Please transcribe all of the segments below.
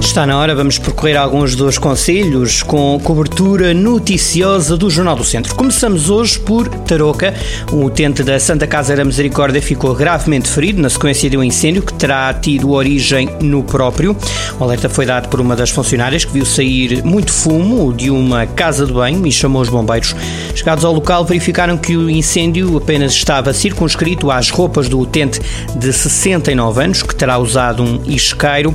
Está na hora, vamos percorrer alguns dos concelhos com cobertura noticiosa do Jornal do Centro. Começamos hoje por Tarouca. Um utente da Santa Casa da Misericórdia ficou gravemente ferido na sequência de um incêndio que terá tido origem no próprio. O alerta foi dado por uma das funcionárias que viu sair muito fumo de uma casa de banho e chamou os bombeiros. Chegados ao local, verificaram que o incêndio apenas estava circunscrito às roupas do utente de 69 anos, que terá usado um isqueiro.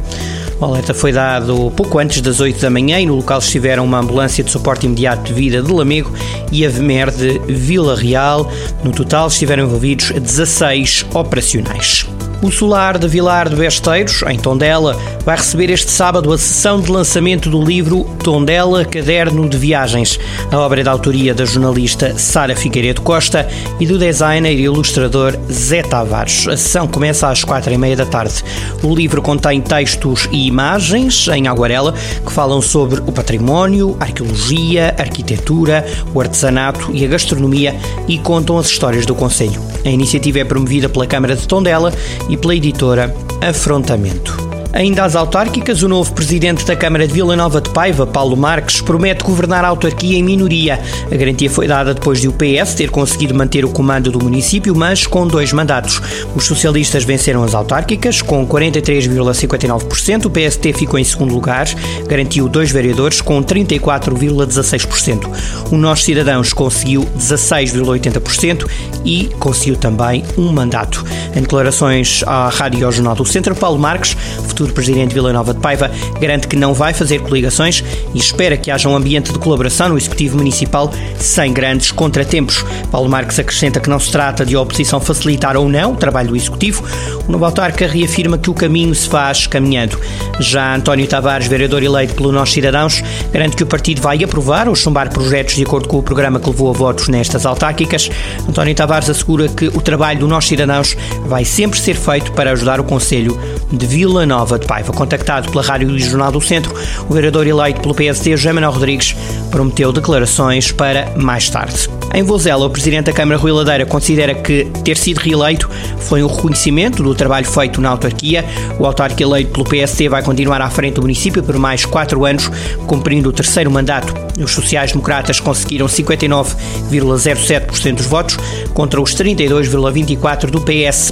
O alerta foi dado pouco antes das 8 da manhã e no local estiveram uma ambulância de suporte imediato de vida de Lamego e a VMER de Vila Real. No total estiveram envolvidos 16 operacionais. O solar de Vilar de Besteiros, em Tondela, vai receber este sábado a sessão de lançamento do livro Tondela, Caderno de Viagens. A obra é da autoria da jornalista Sara Figueiredo Costa e do designer e ilustrador Zé Tavares. A sessão começa às 4h30 da tarde. O livro contém textos e imagens, em aguarela, que falam sobre o património, a arqueologia, a arquitetura, o artesanato e a gastronomia e contam as histórias do concelho. A iniciativa é promovida pela Câmara de Tondela e pela editora Afrontamento. Ainda às autárquicas, o novo presidente da Câmara de Vila Nova de Paiva, Paulo Marques, promete governar a autarquia em minoria. A garantia foi dada depois de o PS ter conseguido manter o comando do município, mas com 2 mandatos. Os socialistas venceram as autárquicas, com 43,59%. O PST ficou em segundo lugar, garantiu 2 vereadores, com 34,16%. O Nós Cidadãos conseguiu 16,80% e conseguiu também um mandato. Em declarações à Rádio e ao Jornal do Centro, Paulo Marques, futuro presidente de Vila Nova de Paiva, garante que não vai fazer coligações e espera que haja um ambiente de colaboração no Executivo Municipal sem grandes contratempos. Paulo Marques acrescenta que não se trata de a oposição facilitar ou não o trabalho do Executivo. O novo autarca reafirma que o caminho se faz caminhando. Já António Tavares, vereador eleito pelo Nós Cidadãos, garante que o partido vai aprovar ou chumbar projetos de acordo com o programa que levou a votos nestas autárquicas. António Tavares assegura que o trabalho do Nós Cidadãos vai sempre ser feito para ajudar o Concelho de Vila Nova de Paiva. Contactado pela Rádio e Jornal do Centro, o vereador eleito pelo PSD, José Manuel Rodrigues, prometeu declarações para mais tarde. Em Vozela, o presidente da Câmara, Rui Ladeira, considera que ter sido reeleito foi um reconhecimento do trabalho feito na autarquia. O autarca eleito pelo PSD vai continuar à frente do município por mais 4 anos, cumprindo o 3º mandato. Os sociais-democratas conseguiram 59,07% dos votos contra os 32,24% do PS.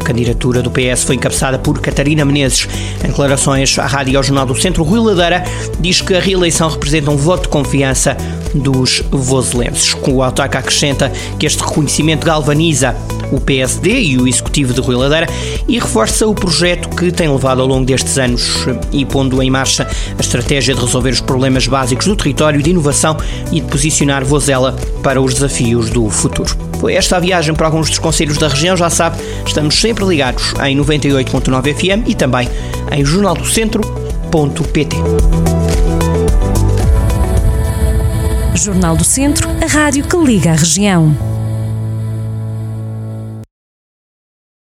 A candidatura do PS foi encabeçada por Catarina Menezes. Em declarações à Rádio e ao Jornal do Centro, Rui Ladeira diz que a reeleição representa um voto de confiança dos vozelenses. O autarca acrescenta que este reconhecimento galvaniza o PSD e o executivo de Rui Ladeira e reforça o projeto que tem levado ao longo destes anos e pondo em marcha a estratégia de resolver os problemas básicos do território, de inovação e de posicionar Vozela para os desafios do futuro. Foi esta a viagem para alguns dos concelhos da região. Já sabe, estamos sempre ligados em 98.9 FM e também em jornaldocentro.pt. Jornal do Centro, a rádio que liga a região.